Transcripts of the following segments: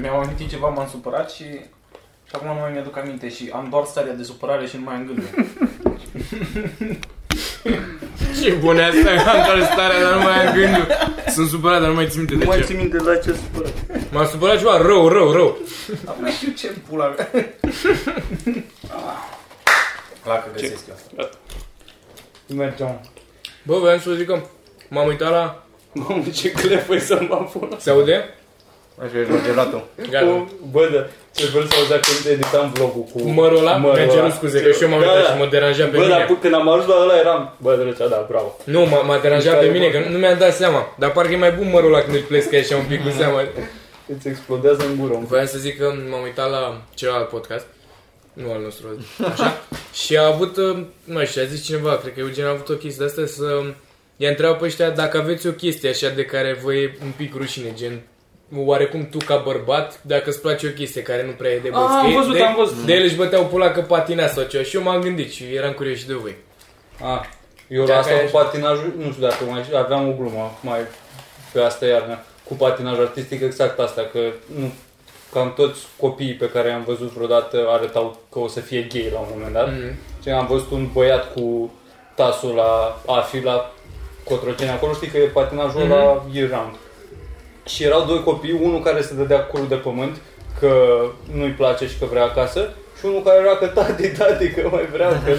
Mi-am amintit ceva, m-am supărat și acum nu mai mi-aduc aminte și am doar starea de supărare și nu mai am gândul. Ce bune asta, am doar starea, dar nu mai am gândul. Sunt supărat, dar nu mai țin minte de ce. Nu mai țin minte de ce supărat. M-am supărat ceva rău. Dar mai știu ce pula mea. La că găsesc eu asta. Mergeam. Bă, voiam să vă zic că m-am uitat la... Mamă, ce clefă-i să-mi am pula. Se aude? Așa ești gelatul. Bă, da, ce vreau să auzea când editam vlogul cu mărul ăla? Merge, nu scuze, că și eu m-am uitat și mă deranjeam pe mine. Bă, dar când am ajuns la ăla eram... Bă, drăcea, da, bravo. Nu, m-a deranjat pe mine, că nu mi-am dat seama. Dar parcă e mai bun mărul ăla când îl plesc așa un pic cu seama. Îți explodează în gură. Voiam să zic că m-am uitat la celălalt podcast. Nu al nostru, așa. Și a avut, nu știu, a zis cineva, cred că Eugen a avut o chestie de astea să... I-a întrebat pe ăștia dacă aveți o chestie așa de care vă e un pic rușine, gen oarecum tu ca bărbat, dacă îți place o chestie care nu prea e de băieți. Am văzut. De ele își băteau pula că patina sau ceva și eu m-am gândit și eram curios și de voi. Eu la asta cu patinajul, nu știu dacă mai aveam o glumă mai pe asta iarna, cu patinajul artistic exact asta, că nu, cam toți copiii pe care i-am văzut vreodată arătau că o să fie gay la un moment dat. Și am văzut un băiat cu tasul la afi la Cotroceni, acolo știi că e patinajul ăla year round. Și erau doi copii, unul care se dădea curul de pământ, că nu-i place și că vrea acasă, și unul care era că tati, că mai vreau, că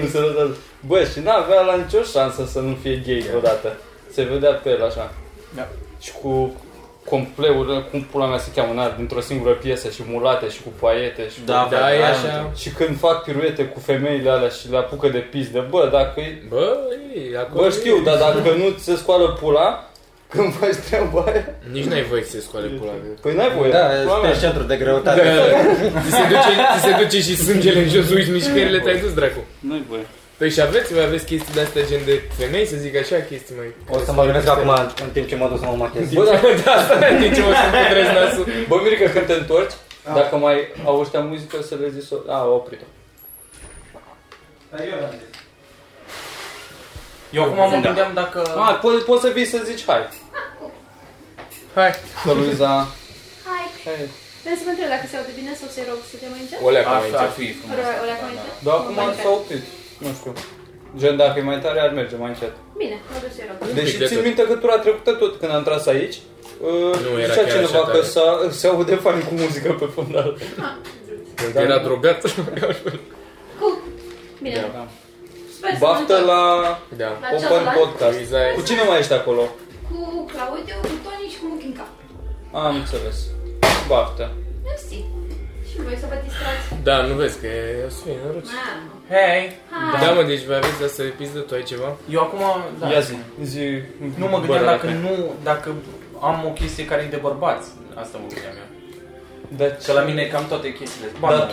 nu se dădea. Bă, și n-avea la nicio șansă să nu fie gay odată. Se vedea pe el așa. Yeah. Și cu compleurile, cum pula mea se cheamă, dintr-o singură piesă și mulate și cu paiete și e așa. Și când fac piruete cu femeile alea și le apucă de pizdă, bă, dacă e... Bă, știu, dar dacă nu ți se scoală pula, când faci treaba aia... Nici n-ai voie să se scoale pula. Păi n-ai voie. Da, ești centru de greutate. Ți se duce și sângele în jos, uiți mișcările, te-ai dus, dracu. Nu-i voie. Păi și aveți chestii de-astea gen de femei, să zic așa, chestii mai... O să mă gândesc acum, în timp ce mă duc să mă machez. Bă, da, în timp ce mă putrezi nasul. Bă, Mirica, când te întorci, dacă mai au ăștia muzică, să le zici... oprit-o. Dar eu l-am zis. Eu acum mă gândeam dacă... Poți să vii să zici hai. Hai. Că Luiza... Hai. Vreau să mă întreb dacă se aude bine sau se rog să te mai încet? O leacă mai încet. Dar acum s-a oprit. Nu știu. Gen, dacă e mai tare, ar merge mai încet. Bine, mă duc să rog. Deși țin minte că tura trecută tot, când am tras aici, zicea cineva că se aude fain cu muzică pe fundal. Era drogat. Cool. Bine. Baftă la Open Podcast. Cu cine mai ești acolo? Cu Claudiu, cu Toni și cu Muchinca. Am înțeles. Baftă. Mersi. Și voi să vă distrați. Da, nu vezi că e o sfie, năruți. Hei! Da, mă, deci vă aveți asta de pizdă, tu ai ceva? Eu acum, da. Ia zi. Nu mă gândeam dacă am o chestie care e de bărbați. Asta mă gândeam eu. Că la mine e cam toate chestiile. Dar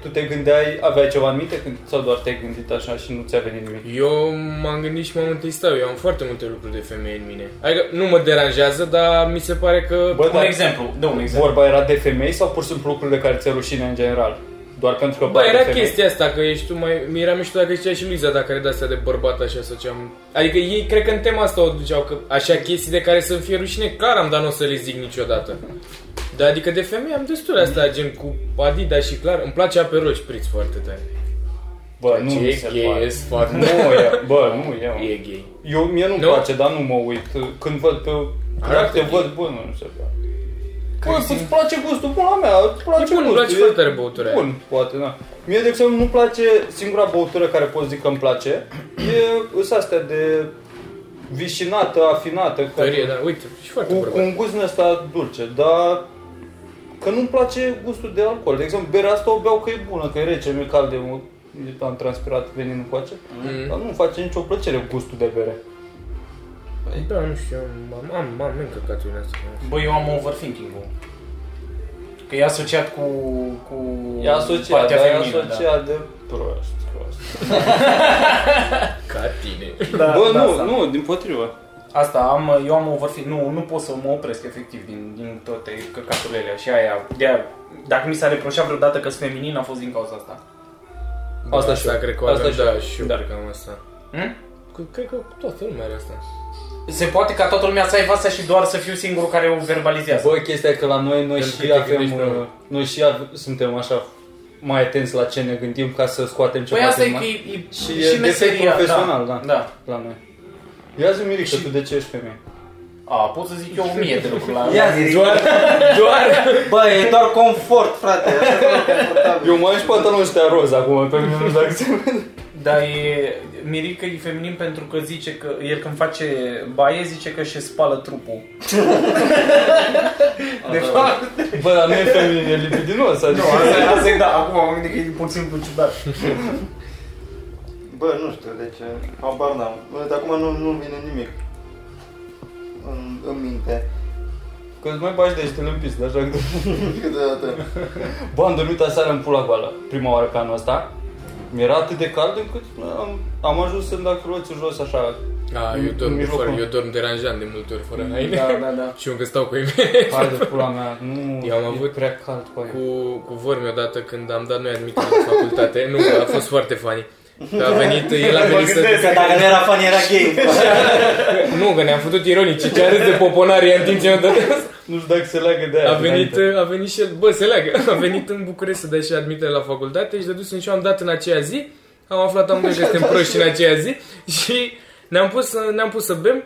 tu te gândeai, aveai ceva în minte când, sau doar te-ai gândit așa și nu ți-a venit nimic? Eu m-am gândit și m-am întristat. Eu am foarte multe lucruri de femeie în mine. Adică nu mă deranjează, dar mi se pare că... Bă, un exemplu. Vorba era de femei sau pur și simplu lucrurile care ți-e rușine în general? Doar pentru că... Bă, era chestia asta, că ești tu mai... Mi-era mișto dacă zicea și Luiza, dacă era de-astea de bărbat așa sau ceam... Adică ei, cred că în tema asta o duceau, că așa chestii de care să-mi fie rușine, clar am, dar nu o să le zic niciodată. Dar adică de femei am destule astea, gen cu Adidas și clar, îmi place Aperol Spritz foarte tare. Bă, nu mi se pare. Nu e gay. Mie nu-mi place, dar nu mă uit. Când văd pe... Arată văd, bă, nu se pare. Bă, îți place gustul, pula mea, îți place gustul. Îmi place foarte tare băutura aia. Bun, poate, da. Mie, de exemplu, nu-mi place, singura băutură care pot zic că îmi place, e astea de vișinată, afinată, cu un gust din ăsta dulce, dar că nu-mi place gustul de alcool. De exemplu, berea asta o beau că e bună, că e rece, mi-e cald, am transpirat veninul cu acea, dar nu-mi face nicio plăcere gustul de bere. Da, nu știu, am încăcatul în asta. Bă, eu am overthinking-ul. Că e asociat cu partea feminină. E asociat de prost. Ca tine. Bă, nu, dimpotrivă. Asta am, eu am overfit, nu pot să mă opresc efectiv din toate căcaturile alea și aia, de-aia, dacă mi s-a reproșat vreodată că sunt feminin, a fost din cauza asta. Da, asta și eu, cred că asta da, și eu cred că am asta. Cred că toată lumea are asta. Se poate ca toată lumea să aibă asta și doar să fiu singurul care o verbalizează. Bă, chestia e că la noi și avem, noi și suntem așa mai atenți la ce ne gândim ca să scoatem ceva. Păi asta e meseria profesional, da, la noi. Ia zi, Mirica, tu de ce ești femeie? A, pot să zic eu 1000 de lucruri la... Ia zi, doar... Bă, e doar confort, frate. Eu mă și pantaloni ăștia roz acum, pe mine nu dacă se vede. Dar Mirica e feminin pentru că zice că... El când face baie, zice că și spală trupul. De fapt... Bă, dar nu e feminin, e libidinos. Nu, asta e da, acum am gândit că e puțin ciudat. Bă, nu știu de ce, habar n-am, de acum nu-mi vine nimic în minte. Că îți mai bagi de aici, te lâmpiți, de așa că... Câteodată. Bă, am dormit aseară în pula goală, prima oară pe anul ăsta. Mi-era atât de cald încât am ajuns să-mi dau chiloții jos așa. A, eu dorm deranjant de multe ori fără haine. Da. Și eu încă stau cu ei mei. Hai de pula mea, nu, am avut prea cald cu aia. Cu vormi odată când am dat noi admitere la facultate, nu, a fost foarte funny. A venit, el a venit să... Că dacă nu era fan, era gay. Nu, că ne-am făcut ironici. Ce a râs de poponarii în timp ce ne-am dat. Nu știu dacă se leagă de aia. A venit și el, bă, se leagă. A venit în București să dea și admitere la facultate. Și dădusem și eu am dat în aceea zi. Am aflat amândoi că suntem proști în aceea zi. Și ne-am pus să bem.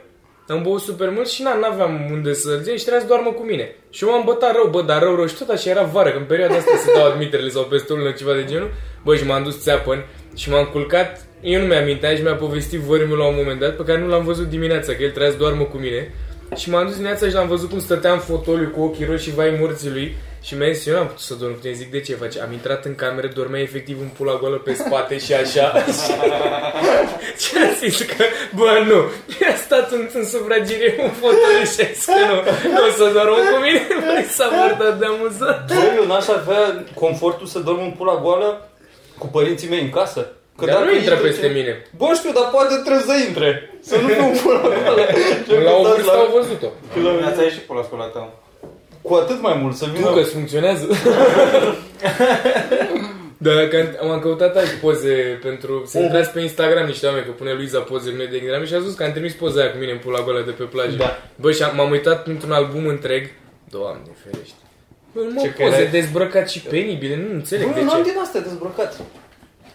Am băut super mult și n-aveam unde să-l zi. Și trebuia să doarmă cu mine. Și eu m-am bătat rău, bă, dar rău și tot așa. Era vară, că în perioada asta se dau admiterele sau peste o lună, ceva de genul. Bă, și m-am dus țeapăn. Și m-am culcat, eu nu mi-am mintea și mi-a povestit vormiul la un moment dat, pe care nu l-am văzut dimineața, că el trebuia să doarmă cu mine. Și m-am dus dimineața și l-am văzut cum stătea în fotoliu cu ochii roșii, vai morții lui. Și mi-a zis, eu n-am putut să dorm, putem zic, de ce faci? Am intrat în cameră, dormea efectiv în pula goală pe spate și așa. Și a zis că, bă, nu, i-a stat în sufragirie un fotoliu și a zis că nu o să dorm cu mine. Mai s-a părtat de amuzat. Bă, eu n-aș avea confortul să dorm în pula goală cu părinții mei în casă. Că dar nu intră peste mine. Bă, știu, dar poate trebuie să intre. Să nu fiu pula goală. La o vârstă au văzut-o. Ați ieșit pula scola ta. Cu atât mai mult să vină... Tu că-ți funcționează. Dar că am căutat azi poze pentru... Se intrați pe Instagram niște oameni, că pune Luiza pozele mele de Instagram și a zis că am trimis poza aia cu mine în pula goală de pe plajă. Da. Bă, și m-am uitat într-un album întreg. Doamne ferește. Bă, mă, poze dezbrăcat și penibile, nu înțeleg de ce. Nu am din astea dezbrăcat.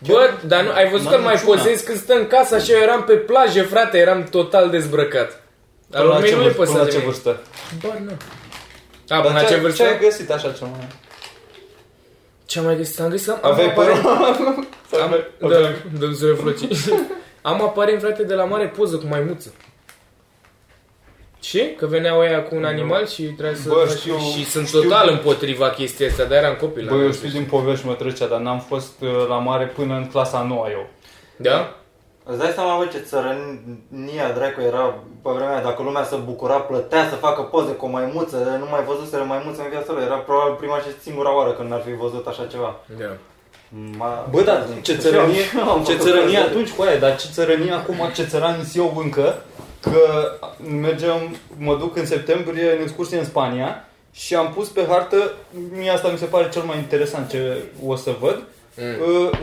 Bă, dar nu, ai văzut că mai pozezi când stă în casa și eu eram pe plajă, frate, eram total dezbrăcat. Dar la ce vârstă? Bă, nu. A, până la ce vârstă? Ce ai găsit așa cel mai... Ce am mai găsit? Am găsit... Aveai părere? Da, nu se refloci. Am aparent, frate, de la mare poză cu maimuță. Și? Că veneau aia cu un animal și trebuia să... Bă, știu, și sunt total împotriva chestia asta, dar eram copil. Bă, eu știu din povești mă trecea, dar n-am fost la mare până în clasa 9 eu. Da? Îți dai seama, bă, ce țărănia dracu era pe vremea aia, dacă lumea se bucura, plătea să facă poze cu o maimuță, nu mai văzuseră maimuță în viața lor, era probabil prima și singura oară când n-ar fi văzut așa ceva. Da. Bă, dar ce țărănie atunci cu aia, dar ce țărănie acum, ce țărani eu încă. Că mergeam, mă duc în septembrie în excursie în Spania și am pus pe hartă, mie asta mi se pare cel mai interesant ce o să văd.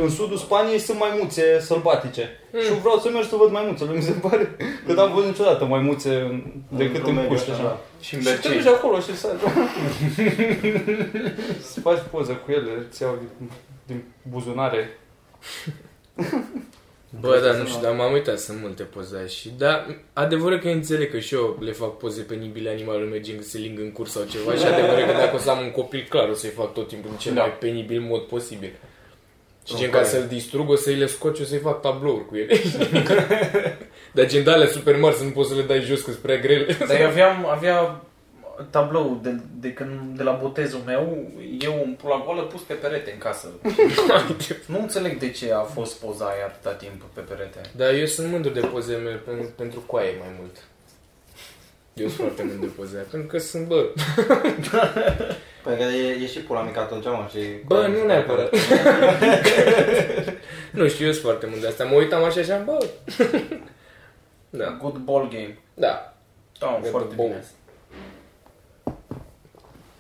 În sudul Spaniei sunt maimuțe sălbatice. Și vreau să merg să văd maimuțele, mi se pare că n-am văzut niciodată maimuțe decât în puști așa. Și te duci acolo și să să faci poză cu ele, îți iau din buzunare. Bă, da, nu știu, dar m-am uitat, sunt multe poze și da, adevărul că înțeleg că și eu le fac poze penibile animalului mergând se lingă în curs sau ceva și adevărul că dacă o să am un copil, clar, o să-i fac tot timpul în cel mai penibil mod posibil. Și gen ca să-l distrug, o să-i le scoci, o să-i fac tablouri cu ele. Dar gen de alea super mari, să nu poți să le dai jos, că sunt prea grele. Dar eu avea tablou de la botezul meu, eu în pula goală pus pe perete în casă. Nu înțeleg de ce a fost poza aia atâta timp pe perete. Dar eu sunt mândru de pozele mele pentru coaie mai mult. Eu sunt foarte mândru de pozele aia, pentru că sunt, bă... Păi că e și pula mică atunci, mă, și... Bă, nu neapărat. Nu știu, eu sunt foarte mândru de asta. Mă uitam așa, bă... Da. Good ball game. Da. Da, foarte bine.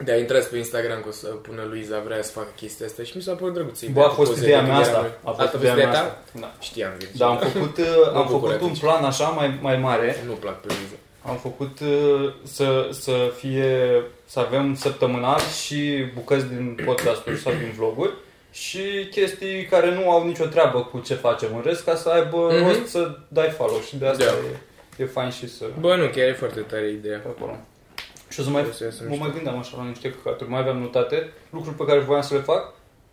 De-a intrat pe Instagram că o să pună Luiza vrea să facă chestia asta și mi s-a părut drăguț. Bă, a fost ideea mea asta. A fost ideea ta? Da. Știam. Dar am făcut, un plan așa mai mare. Nu plac pe Luiza. Am făcut să avem săptămânal și bucăți din podcast-uri sau din vloguri și chestii care nu au nicio treabă cu ce facem în rest, ca să aibă rost să dai follow și de asta e fain și să... Bă, nu, chiar e foarte tare ideea. Acolo. Și o să mă mai gândeam așa la niște căcaturi, mai aveam notate, lucruri pe care voiam să le fac,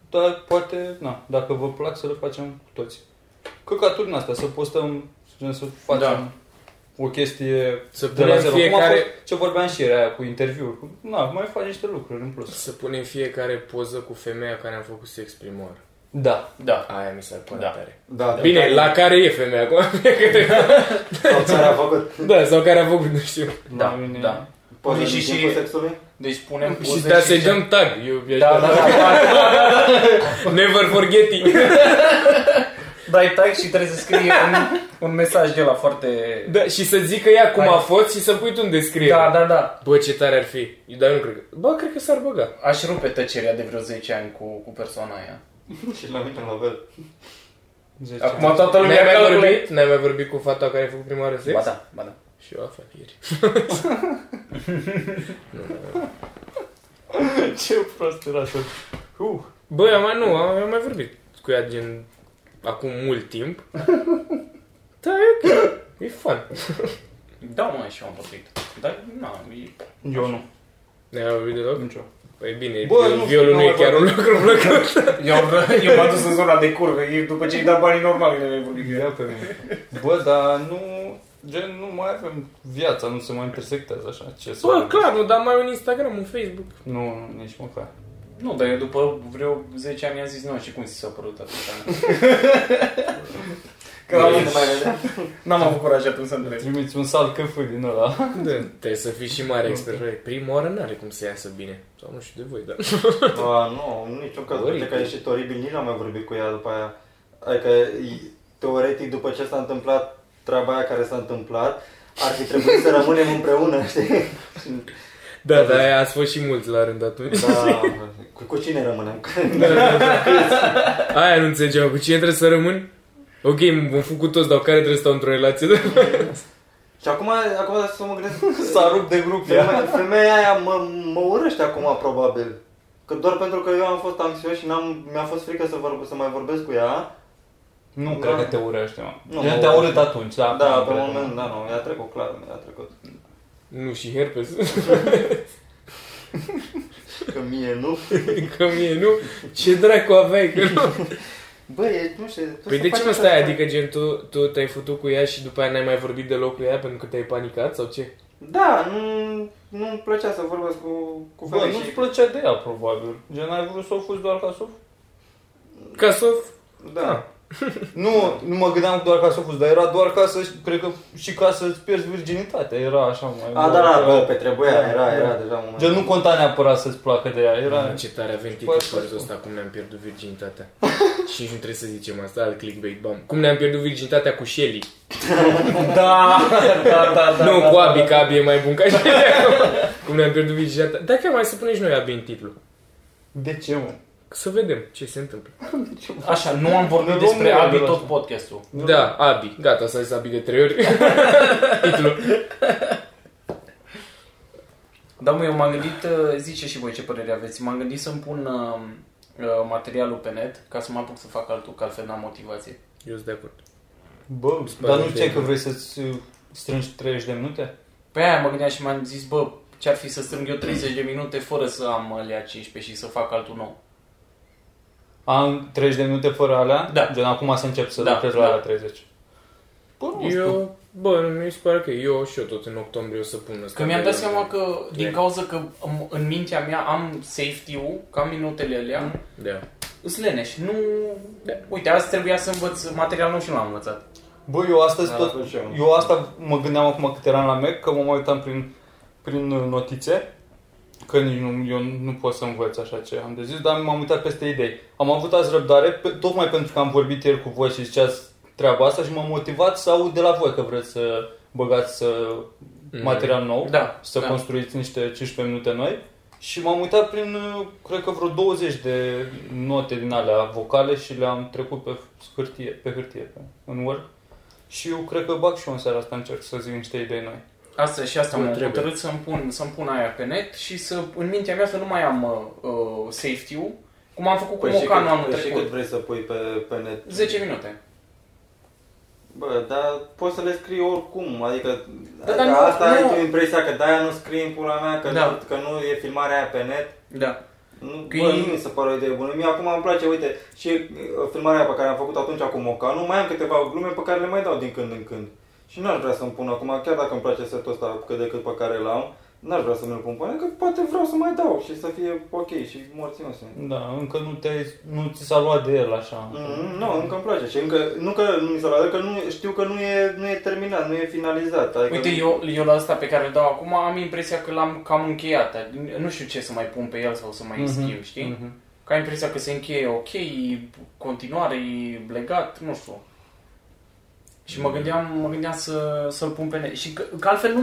dar poate, na, dacă vă plac să le facem cu toți. Căcaturi din astea, să postăm, să facem... Da. O chestie să de la zero. Fiecare... Ce vorbeam și era aia cu interviuri. Na, mai faci niște lucruri în plus. Să punem fiecare poză cu femeia care am făcut sex primor. Da, da. Aia mi s-ar părea tare. Da, bine, da, la care e femeia acum? Sau care a făcut. Da, sau care a făcut, nu știu. Da, da. Da. Poze și sexului? Deci punem poze și... Da, să-i dăm tag. Da. Never forget it. Dai tag și trebuie să scrie un mesaj de la foarte... Da, și să zică ea cum a fost și să pui tu în descriere. Da, da, da. Bă, ce tare ar fi. Dar eu nu cred că... Bă, cred că s-ar băga. Aș rupe tăcerea de vreo 10 ani cu persoana aia. Și la mine la fel. Acum toată lumea mi-a vorbit. N-ai mai vorbit cu fata care a făcut prima oară sex? Ba da, ba da. Și eu aflat ieri. Ce prost era tot. Bă, am mai vorbit cu ea gen... Acum mult timp. Da, e ok. E fun. Da, mă, și eu am vorbit. Dar, eu nu. Ne-ai vorbit deloc? Nicio. Păi bine, violul nu e chiar un lucru plăcut. Eu m-am dus în zona de curvă. După ce-i dat banii normali, ne-ai vorbit. Bă, dar nu... Gen, nu mai avem viața, nu se mai intersectează așa. Bă, clar, nu, dar mai un Instagram, un Facebook. Nu, nici măcar. Nu, dar eu după vreo 10 ani mi-am zis, nu, și cum ți s-a părut atâta? Că la mult mai vedea. N-am avut curaj atunci să-mi trebuie. Trimiți un salt căfâi din ăla. Trebuie să fii și mare expert. Prima oară n-are cum să iasă bine. Sau nu știu de voi, dar... Ba, nu, niciun caz. Uite că a ieșit oribil, nici n-am mai vorbit cu ea după aia. Adică, teoretic, după ce s-a întâmplat treaba aia care s-a întâmplat, ar fi trebuit să rămânem împreună, știi? Da, dar aia ați fost și mulți la rând atunci. Da, cu cine rămânem? Aia nu înțelegeam, cu cine trebuie să rămân? Ok, m-am făcut toți, dar care trebuie să stau într-o relație? Și acum să mă gândesc, s-a rupt de grup. Femeia aia mă urăște acum, probabil. Că doar pentru că eu am fost anxios și mi-a fost frică să mai vorbesc cu ea. Nu cred că te urăște, mă. Nu te-a urât atunci, da. Da, pe moment, da, nu, ea a trecut, clar, ea a trecut. Nu, și herpes. Că mie nu. Ce dracu aveai că nu. Bă, nu știu. Păi de ce nu stai? Adică gen tu te-ai futut cu ea și după aia n-ai mai vorbit deloc cu ea pentru că te-ai panicat sau ce? Da, nu-mi plăcea să vorbesc cu femeie. Bă, nu-ți plăcea de ea probabil. Gen, ai vrut să o fuzi doar ca sof? Ca sof? Da. Nu mă gândeam doar ca să o fuzi, dar era doar ca să, cred că și ca să-ți pierzi virginitatea, era așa mai... A, da, bă, pe trebuia, era deja un... Gen, nu conta neapărat să-ți placă de ea, era... Ce tare avem clickbait-ul ăsta, cum ne-am pierdut virginitatea. Și nu trebuie să zicem asta, alt clickbait, bam. Cum ne-am pierdut virginitatea cu Shelly. Da. Nu, cu Abi, că Abi e mai bun ca Shelly. Cum ne-am pierdut virginitatea. Da, chiar mai să punem și noi Abi în titlu. De ce, mă? Să vedem ce se întâmplă. Așa, nu am vorbit despre Abi tot podcastul. Da, Abi. Gata, s-a zis Abi de 3 ori. Titlul. Da, mă, eu m-am gândit, zice și voi ce părere aveți, m-am gândit să-mi pun materialul pe net ca să mă apuc să fac altul, că altfel n-am motivație. Eu sunt de acord. Bă, dar nu știi că vrei să-ți strângi 30 de minute? Pe aia mă gândeam și m-am zis, bă, ce-ar fi să strâng eu 30 de minute fără să am alea 15 și să fac altul nou. Am 30 de minute fără alea? Da. Gen, acum să încep să lucrez la alea 30. Bă, nu știu. Bă, mi se pare că eu și eu tot în octombrie o să pun asta. Că mi-am dat seama că, din cauza că în mintea mea am safety-ul, că am minutele alea, îs leneș. Nu... Uite, azi trebuia să învăț materialul și nu l-am învățat. Bă, eu astăzi tot... Eu asta mă gândeam acum cât eram la Mac, că mă mai uitam prin notițe. Că eu nu pot să învăț așa ce am de zis, dar m-am uitat peste idei. Am avut azi răbdare, tocmai pentru că am vorbit ieri cu voi și ziceați treaba asta și m-am motivat să aud de la voi că vreți să băgați să material nou, da, să construiți niște 15 minute noi. Și m-am uitat prin, cred că vreo 20 de note din alea vocale și le-am trecut pe hârtie, în Word. Și eu cred că bag și eu în seara asta, încerc să zic niște idei noi. Asta și asta m-am hotărât să-mi pun aia pe net și să, în mintea mea să nu mai am safety-ul, cum am făcut cu Mocanu anul trecut. Și cât vrei să pui pe net? 10 minute. Bă, dar poți să le scrii oricum, adică da, asta ai tu impresia că de-aia nu scrii în pula mea, că nu e filmarea aia pe net. Da. Bă, nu mi se pare o idee bună. Mie acum îmi place, uite, și filmarea pe care am făcut atunci cu Mocanu, mai am câteva glume pe care le mai dau din când în când. Și n-aș vrea să-mi pun acum, chiar dacă îmi place setul ăsta cât de cât pe care l-am, n-aș vrea să mi-l pun pe că poate vreau să mai dau și să fie ok și morținose. Da, încă nu ți s-a luat de el așa. Nu, încă îmi place și încă, nu că nu mi s-a luat, că nu, știu că nu e terminat, nu e finalizat. Adică uite, eu la asta pe care îl dau acum am impresia că l-am cam încheiat, nu știu ce să mai pun pe el sau să mai scriu, știi? Că am impresia că se încheie ok, continuare, e legat, nu știu. Și mă gândeam să-l pun pe net. Și că altfel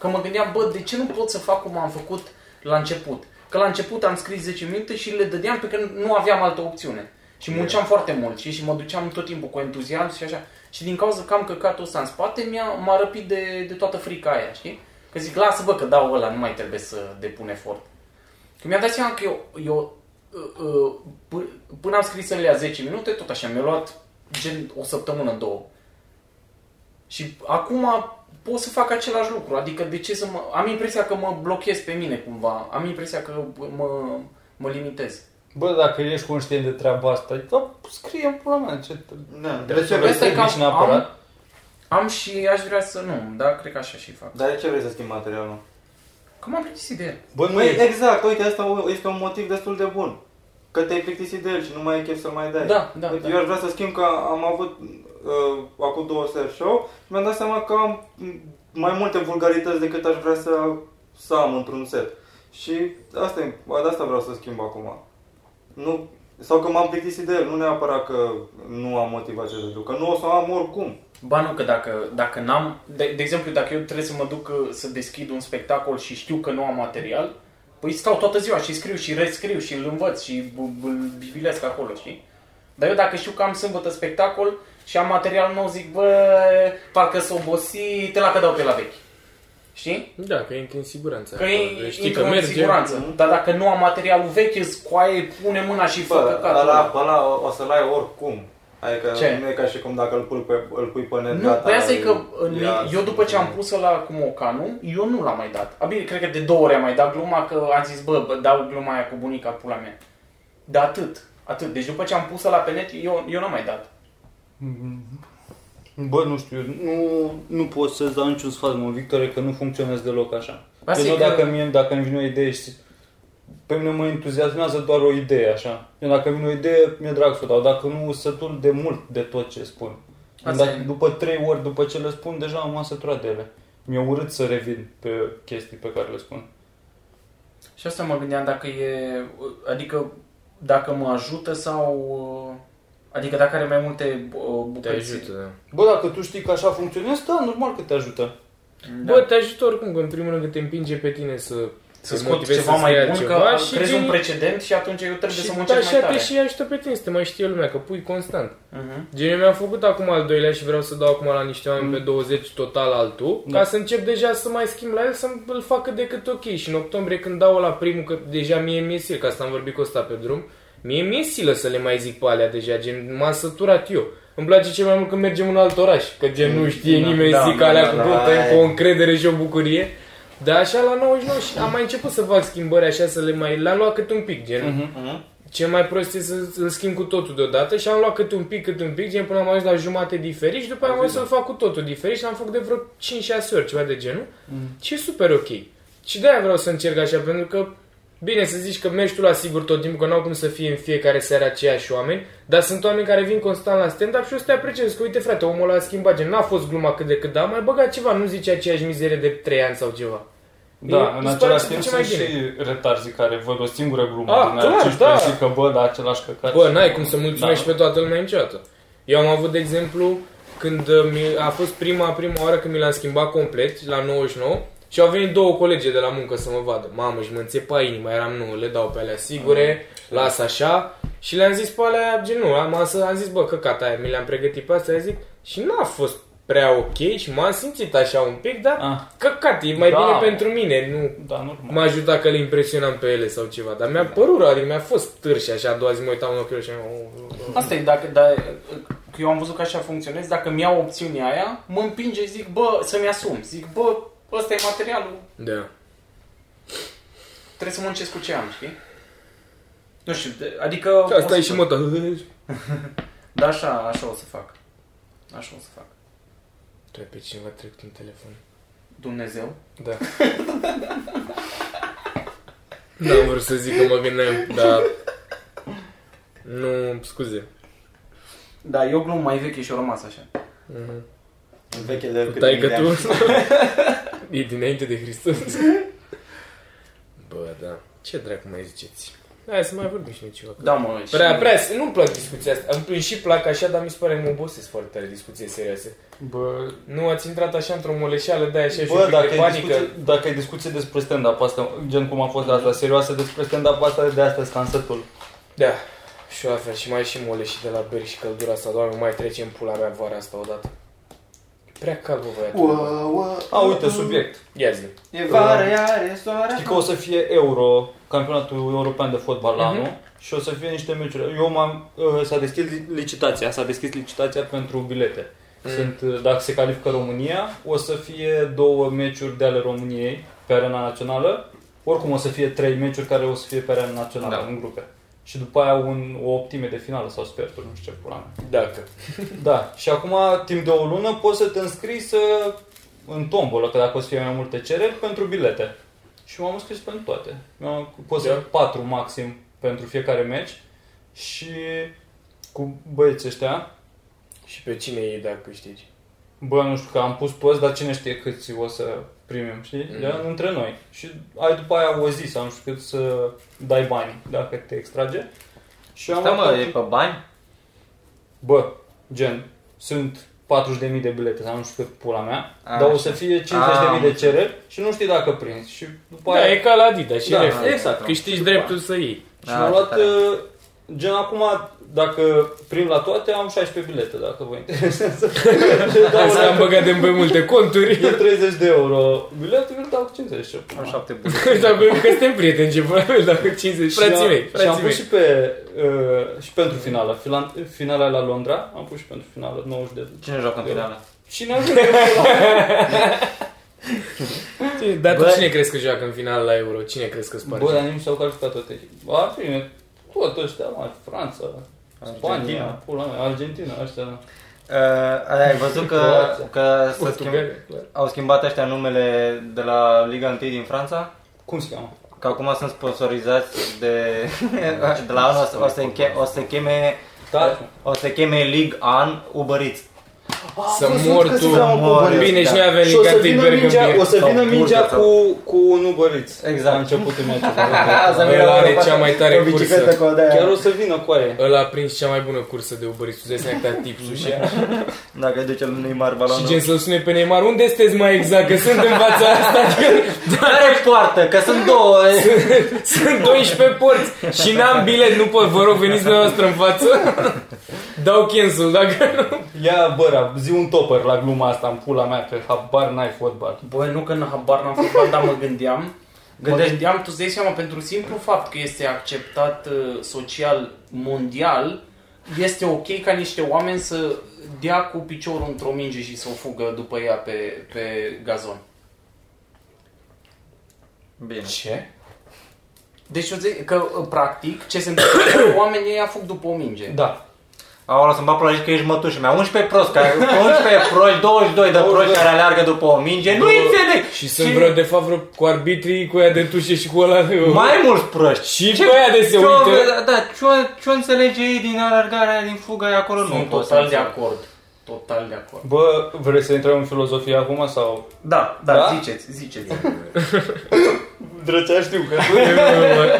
mă gândeam, bă, de ce nu pot să fac cum am făcut la început? Că la început am scris 10 minute și le dădeam pe că nu aveam altă opțiune. Și munceam foarte mult și mă duceam tot timpul cu entuziasm și așa. Și din cauza că am căcatul ăsta în spate, m-a răpit de toată frica aia, știi? Că zic, lasă bă, că dau ăla, nu mai trebuie să depun efort. Că mi-am dat seama că eu până am scris în alea 10 minute, tot așa, mi-a luat gen o săptămână, două. Și acum pot să fac același lucru, adică de ce să am impresia că mă blochez pe mine cumva, am impresia că mă limitez. Bă, dacă ești conștient de treaba asta, scrie în pula mea, ce trebuie să schimbi neapărat. Am și aș vrea să nu, dar cred că așa și fac. Dar de ce vrei să schimbi materialul? Că m-am plictisit de el. Bă, nu exact, uite, asta este un motiv destul de bun. Că te-ai plictisit de el și nu mai e chef să-l mai dai. Da, uite, eu aș vrea să schimb că am avut acum 2 seri show și mi-am dat seama că am mai multe vulgarități decât aș vrea să am într-un set. Și de asta vreau să schimb acum. Nu, sau că m-am plictisit de el, nu neapărat că nu am motivație de duc, că nu o să am oricum. Ba nu, că dacă n-am, de exemplu, dacă eu trebuie să mă duc să deschid un spectacol și știu că nu am material, păi stau toată ziua și scriu și rescriu și îl învăț și îl bibilesc acolo, știi? Dar eu dacă știu că am sâmbătă spectacol și am material nou, zic, bă, parcă s-o obosit, te la că dau pe la vechi. Știi? Da, că intri în siguranță. Că intri în siguranță. Dar dacă nu am materialul vechi, scoaie, pune mâna și fă căcatul. Bă, ăla o să-l ai oricum. Adică nu e ca și cum dacă îl pui pe net. Nu, pe asta e că eu după ce am pus ăla cu Mocanu, eu nu l-am mai dat. Bine, cred că de 2 ori am mai dat gluma, că am zis, bă, dau gluma aia cu bunica, pula mea. Dar atât. Deci după ce am pus ăla pe net, eu n-am mai dat. Bă, nu știu, nu pot să-ți dau niciun sfat, mă, Victore, că nu funcționez deloc așa. Eu dacă îmi vine o idee, știi, pe mine mă entuziasmează doar o idee, așa. Eu dacă îmi vine o idee, mi-e drag să o dau, dacă nu, sătul de mult de tot ce spun. După 3 ori, după ce le spun, deja m-am săturat de ele. Mi-e urât să revin pe chestii pe care le spun. Și asta mă gândeam dacă mă ajută sau... Adică dacă are mai multe bucăți. Te ajută, da. Bă, dacă tu știi că așa funcționează, da, normal că te ajută. Da. Bă, te ajută oricum, că în primul rând te împinge pe tine să scoți ceva mai bun, că crezi un precedent și atunci eu trebuie să muncești mai tare. Și ajută pe tine să te mai știe lumea, că pui constant. Gen, eu mi-am făcut acum al 2-lea și vreau să dau acum la niște oameni pe 20 total altul, ca să încep deja să mai schimb la el, să-l fac cât de cât ok. Și în octombrie când dau la primul, că deja mie sil, că asta am vorbit cu ăsta pe drum, mi-e silă să le mai zic pe alea deja, gen, m-am săturat eu. Îmi place cel mai mult când mergem în alt oraș, că gen nu știe nimeni, zic alea cu o încredere și o bucurie. Dar așa la 99 și am mai început să fac schimbări așa, să le mai... Le-am luat cât un pic, gen. Ce mai prost e să-l schimb cu totul deodată și am luat cât un pic, gen până am ajuns la jumate diferit și după aia am ajuns să-l fac cu totul diferit și l-am făcut de vreo 5-6 ori, ceva de genul. Și e super ok. Și de-aia vreau să încerc așa, pentru că bine să zici că mergi tu la sigur tot timpul, că n-au cum să fie în fiecare seară aceiași oameni, dar sunt oameni care vin constant la stand-up și o să te apreciez, că uite frate, omul ăla a schimbat, gen, n-a fost gluma cât de cât, dar mai băgat ceva, nu zice aceeași mizerie de 3 ani sau ceva. Da, în același timp sunt și retarzii care văd o singură glumă din aia, și că bă, da, același căcat. Bă, n-ai cum să mulțumești pe toată lumea niciodată. Eu am avut, de exemplu, Când a fost prima oară când mi l-am schimbat complet, la 99, și au venit două colege de la muncă să mă vadă. Mamă, și mă înțepa inima, eram, nu, le dau pe alea sigure, las așa. Și le-am zis pe alea, gen, nu, am zis, bă, căcat aia, mi le-am pregătit pe astea, zic, și n-a fost prea ok și m-am simțit așa un pic, dar căcat, e mai bine pentru mine, nu m-a ajutat că le impresionam pe ele sau ceva, dar mi-a părut, adică mi-a fost târș și așa, a doua zi mă uitam în ochiul și asta e, dacă eu am văzut că așa funcționez, dacă mi-au opțiunea aia, mă împinge și zic, bă, să-mi asum, zic, bă, ăsta e materialul. Da. Trebuie să muncesc cu ce am, știi? Nu știu, adică... Asta e și mă, da, așa o să fac. Așa o să fac. Trebuie pe cineva trecut în telefon. Dumnezeu? Da. N-am vrut să zic că mă gândeam, dar... Nu, scuze. Da, eu glum mai veche și-o rămas așa. Veche de câte mii de ani. E dinainte de Hristos. Bă, da. Ce dracu mai ziceți? Hai să mai vorbim și noi ceva. Da, mă, prea, nu-mi plac discuția asta. Îmi și plac așa, dar mi se pare că mă obosesc foarte tare discuții serioase. Bă... Nu ați intrat așa într-o moleșeală de aia și așa, bă, și un pic de panică. Dacă e discuție despre stand-up asta, gen cum a fost asta, serioasă despre stand-up asta, de asta scansetul. Da. Și la fel, și mai și moleșit de la beri și căldura asta, doar nu mai trece în pula mea vara asta odată. Prea cald, bă, băiatul. A, uite, subiect. Ia zi. E vară, iar, soare. Știi că o să fie Euro, campionatul european de fotbal la anul, și o să fie niște meciuri. S-a deschis licitația pentru bilete. Sunt, dacă se califică România, o să fie 2 meciuri de ale României pe arena națională. Oricum o să fie 3 meciuri care o să fie pe arena națională, da, în grupe. Și după aia o optime de finală sau sferturi, nu știu ce pula mea. Dacă. Da. Și acum, timp de o lună, poți să te înscrii în tombolă, că dacă o să fie mai multe cereri, pentru bilete. Și m-am înscris pentru toate. Poți să 4 maxim pentru fiecare meci. Și cu băieții ăștia. Și pe cine e dacă câștigi? Bă, nu știu, că am pus toți, dar cine știe câți o să primim, știi? Între noi. Și ai după aia o zi sau nu știu cât să dai bani dacă te extrage. Și am e pe bani? Bă, gen, sunt 40.000 de bilete sau nu știu cât pula mea, dar o să fie 50.000 de cereri și nu știi dacă prinzi. Și după aia... Da, e ca la Adidas și reflex. Exact. Câștigi dreptul să iei. Și m-am luat... Gen, acum, dacă prind la toate, am 16 bilete, dacă vă interesează. Am băgat de pe multe conturi. De 30 de euro biletul, îl dau cu 50. Am 7 bilete. Îl dau că suntem prieteni, ce până îl dau cu 50. Frații mei. Și am pus și pentru finală. Finala la Londra, am pus și pentru finală, 90 de euro. Cine joacă în finală? Cine joacă în finală? Dar tu cine crezi că joacă în finală la Euro? Cine crezi că sparge? Bă, dar nici s-au calificat toate. Ba, bine. Tot ăștia, mă, Franța, Spania, Argentina, ăștia. Ai văzut că au schimbat ăștia numele de la Liga 1 din Franța? Cum se cheamă? Că acum sunt sponsorizați de la anul ăsta, o să cheme Ligue 1 Uber Eats. Să mor tu, bine, și noi avem Liga 1 Bergambir. O să vină mingea cu un Uber Eats. Exact. Am început în mea. Ăla are cea mai tare cursă. Chiar o să vină cu aia. Ăla a prins cea mai bună cursă de Uber Eats. Tu dai seama că ta tipsul și ea. Dacă duce lui Neymar balonul. Și gen să-l sune pe Neymar. Unde sunteți mai exact? Că sunt în fața asta. Care poartă? Că sunt 2. Sunt 12 porți. Și n-am bilet. Nu pot. Vă rog, veniți dumneavoastră în față. Dau cancel dacă nu. Ia, bă, zi un topper la gluma asta, în pula mea, că habar n-ai fotbal. Bă, nu că habar n-am fotbal, dar mă gândeam. Tu îți dai seama, pentru simplu fapt că este acceptat social, mondial, este ok ca niște oameni să dea cu piciorul într-o minge și să o fugă după ea pe gazon. Bine. Ce? Deci eu zic că, practic, ce se întâmplă, oamenii ăia fug după o minge. Da. Aolea, să-mi bat plăci că ești mătușa mea. 11 proști, 22 de proști care aleargă după o minge. Nu înțeleg! Și sunt vreo, de fapt, cu arbitrii, cu aia de tușe și cu ăla... Mai mulți proști! Și cu aia de se uită. Da, ce-o înțelege ei din alergarea, din fuga aia acolo? Sunt total de acord. Total de acord. Bă, vrei să intrăm în filozofie acum sau... Da, ziceți. Drăcea știu că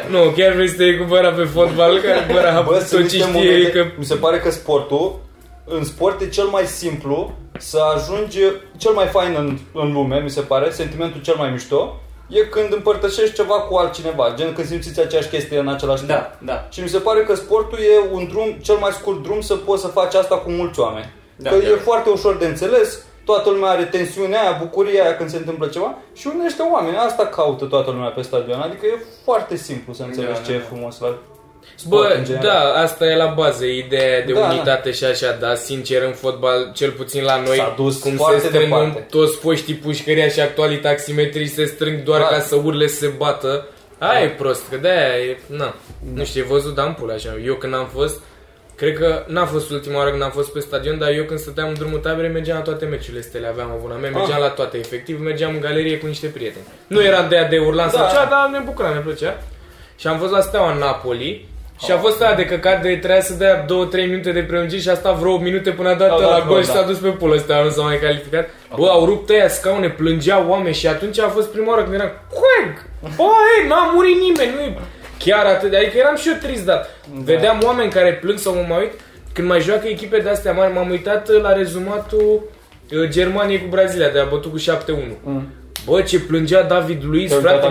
nu, chiar vrei să te iei cu băra pe fotbal, că băra tot ce știe că... Mi se pare că sportul în sport e cel mai simplu să ajungi cel mai fain în lume, mi se pare, sentimentul cel mai mișto e când împărtășești ceva cu altcineva, gen când simțiți aceeași chestie în același timp. Da. Și mi se pare că sportul e un drum, cel mai scurt drum să poți să faci asta cu mulți oameni. Da, că e foarte ușor de înțeles, toată lumea are tensiunea aia, bucuria aia când se întâmplă ceva și unește oameni. Asta caută toată lumea pe stadion, adică e foarte simplu să înțelegi ce e frumos la sport. Bă, da, asta e la bază, ideea de unitate și așa, dar sincer în fotbal, cel puțin la noi, s-a dus cum se strâng toți foștii pușcăria și actualii taximetrii se strâng doar ca să urle să se bată. Aia e prost, că de-aia e, nu știu, e văzut ampul așa. Eu când am fost, cred că n-a fost ultima oară când am fost pe stadion, dar eu când stăteam în drumul taberei mergeam la toate meciurile Stelei, aveam abonament, mergeam la toate, efectiv, mergeam în galerie cu niște prieteni. Nu eram de aia de urlan sau cea, dar ne bucuram, ne plăcea. Și am fost la Steaua Napoli și a fost aia de căcat de trebuia să dea 2-3 minute de prelungiri și a stat vreo 8 minute până a dat la gol și s-a dus pe pulă, Steaua nu s-a mai calificat. Bă, au rupt aia scaune, plângeau oameni și atunci a fost prima oară când eram bă, hei, n-a murit nimeni, nu-i chiar atât, adică eram și eu trist, dar vedeam oameni care plâng sau mă mai uit. Când mai joacă echipe de astea mari, m-am uitat la rezumatul Germaniei cu Brazilia, de a bătut cu 7-1. Bă, ce plângea David Luiz, frate,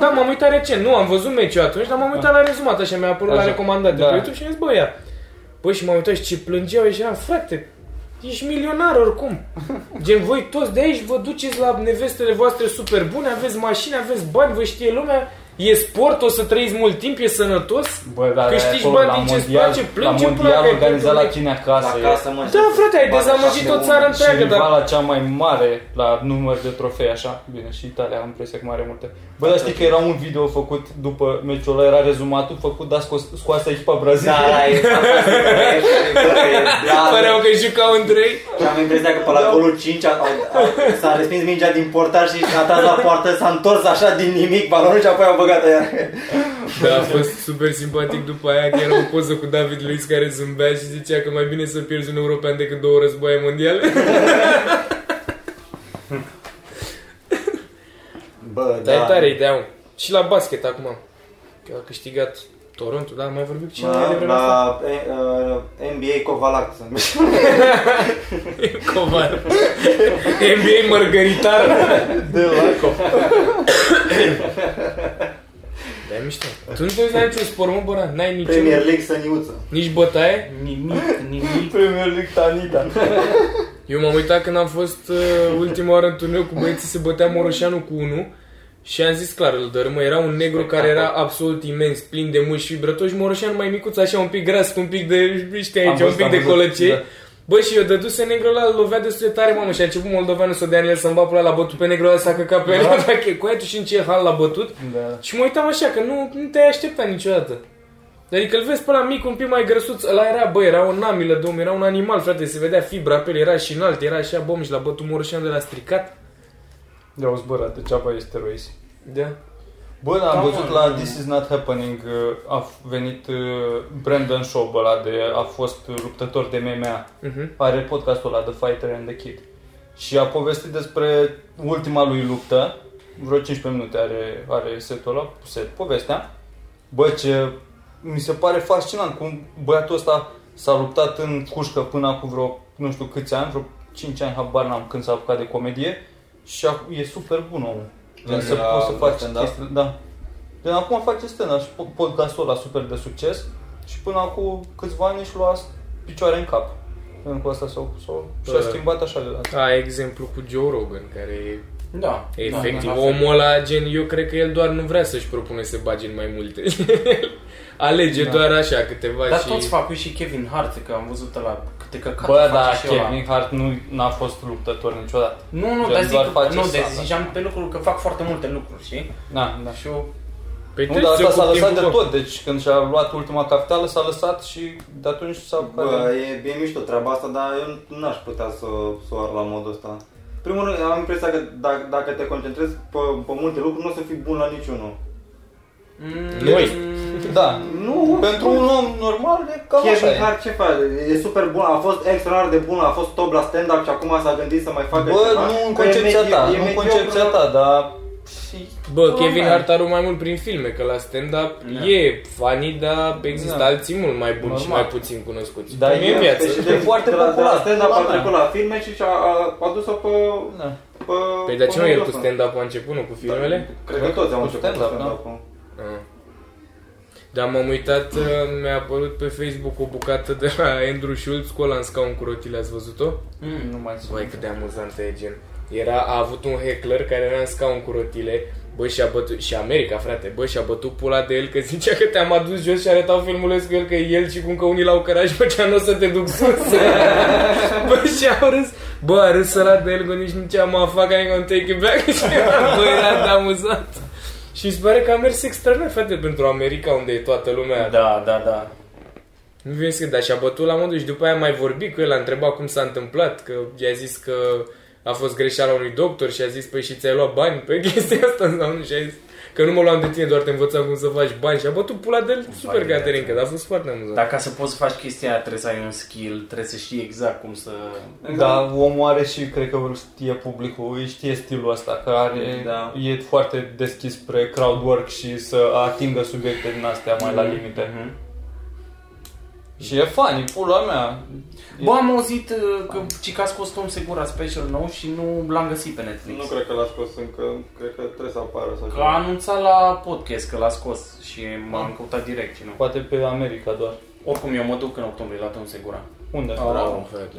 da, m-am uitat recent, nu, am văzut meciul atunci, dar m-am uitat la rezumat, așa, mi-a apărut așa la recomandat de pe YouTube și am zis, bă, ia. Bă, și m-am uitat și ce plângeau, și eram, frate, ești milionar oricum. Gen, voi toți de aici vă duceți la nevestele voastre super bune, aveți mașini, aveți bani, vă știe lumea. E sport, o să trăiți mult timp, e sănătos, câștigi bani din ce-ți place, plângi în pula. La mondial organizat la tine acasă. Da, frate, ai dezamăgit o țară întreagă. Și rivala cea mai mare la număr de trofei, așa. Bine, și Italia, am impresia că mai are multe. Bă, dar știi că era un video făcut după meciul ăla, era rezumatul făcut, dar scoasă echipa Braziliei. Da, păreau că jucau în 3. Și am impresia că pe la golul 5 s-a respins mingea din portar și a dat la poartă, s-a întors așa din nimic balonul și apoi da, a fost super simpatic după aia, că era o poză cu David Luiz care zâmbea și zicea că mai bine să pierzi un european decât 2 războaie mondiale. Bă, da. E tare ideea, și la basket acum, că a câștigat Toronto, dar mai vorbim cine de vreme asta? NBA Kovalac se numește. Koval. NBA Mărgăritar. De la Kov. Da-i mișto. Tu nu te uiți la niciun sport, mă, bă, n-ai niciun... Premier League Săniuță. Nici bătaie? Nimic. Premier League Tanita. Eu m-am uitat când am fost ultima oară în turneu cu băieții, se bătea Moroșanu cu 1. Și am zis clar, îl dărâmă, era un negru care era absolut imens, plin de mușchi fibrătoși, Moroșanu mai micuț, așa un pic gras, cu un pic de, știi aici, un pic de colăcei. Da. Bă, și eu dăduse negru ăla, îl lovea destul de tare, mamă, și a început moldoveanul să o dea în el, să-mi va pula, l-a bătut pe negru ăla, s-a căcat pe el, dacă cu aia tu și în ce hal l-a bătut. Da. Și mă uitam așa, că nu te-ai așteptat niciodată. Adică îl vezi pe ăla mic, un pic mai grăsuț, ăla era, bă, era o namilă, domn, era un animal, frate, se vedea fibra pe el, era și înalt, era așa, bă, și l-a bătut Moroșanu de la stricat. De-au zbărat, degeaba ești teroist. Da. Bă, am văzut la This Is Not Happening, a venit Brandon Schaub ăla, a fost luptător de MMA. Are podcastul ăla, The Fighter and the Kid. Și a povestit despre ultima lui luptă, vreo 15 minute are setul ăla, povestea. Bă, ce mi se pare fascinant, cum băiatul ăsta s-a luptat în cușcă până acum vreo, nu știu câți ani, vreo 5 ani, habar n-am când s-a apucat de comedie. Și e super bun omul. Gen să poți să faci chestii, da. Până acum face stand-up și podcastul ăla super de succes și până acum câțiva ani își lua picioare în cap. Pentru că asta și-a schimbat așa de la... Ca exemplu cu Joe Rogan, care e efectiv omul ăla, gen, eu cred că el doar nu vrea să-și propune să bage în mai multe. Alege doar așa câteva. Dar și... toți fac, și Kevin Hart, că am văzut ăla câte căcate. Bă, da, Kevin Hart n-a fost luptător niciodată. Nu, dar ziceam pe lucruri că fac foarte multe lucruri, știi? Da. Și eu... Păi nu, dar asta s-a lăsat de tot, deci când și-a luat ultima capitală s-a lăsat și de atunci s-a... Bă, e mișto treaba asta, dar eu n-aș putea să o ar la modul ăsta. Primul rând, am impresia că dacă te concentrezi pe multe lucruri, nu o să fii bun la niciunul. Noi? Da. Nu, pentru un om normal e cam așa. Kevin Hart ce face? E super bun, a fost extraordinar de bun, a fost top la stand-up și acum s-a gândit să mai facă ceva. Bă, nu în concepția ta, dar chestii. Bă, Kevin Hart are mai mult prin filme, că la stand-up e funny, dar există alții mult mai buni și mai puțin cunoscuți. Dar e viață. E foarte popular. La stand-up a trecut la filme și a adus-o pe... Păi dar ce nu el cu stand-up-ul a început, nu cu filmele? Cred că toți am început cu stand-up-ul. Dar m-am uitat, mi-a apărut pe Facebook o bucată de la Andrew Schulz cu ăla în scaun cu rotile, ați văzut-o? Nu mai zic. Băi, cât de amuzantă e, gen. A avut un heckler care era în scaun cu rotile, bă, și a bătut, și America, frate, bă, și a bătut pula de el că zicea că te-am adus jos și arătau filmulesc cu el că el și cum că unii l-au cărat, bă, cea n-o să te duc sus. Bă, și au râs, bă, a râs ăla de el că nici nu cea mă fac, I'm gonna take it back. Bă, era de amuzant. Și îți pare că a mers extraordinar, frate, pentru America, unde e toată lumea. Da, da, da. Nu vezi că, dar și-a bătut la modul și după aia mai vorbi cu el, a întrebat cum s-a întâmplat, că i-a zis că a fost greșeala unui doctor și a zis, păi și ți-ai luat bani pe chestia asta, nu? Și a zis că nu mă luam de tine, doar te învățam cum să faci bani și a bătut pula de super Caterinca, dar a fost foarte amuzant. Dar ca să poți să faci chestia aia, trebuie să ai un skill, trebuie să știi exact cum să... Da, omul are și, cred că știe publicul, știe stilul ăsta, că are, e foarte deschis spre crowd work și să atingă subiecte din astea mai la limite. Și e funny, pula mea. Bă, am auzit că cica a scos Tom Segura special nou și nu l-am găsit pe Netflix. Nu cred că l-a scos încă, cred că trebuie să apară. Că a anunțat la podcast că l-a scos și m-am căutat direct și nu. Poate pe America doar. Oricum eu mă duc în octombrie la Tom Segura. Unde?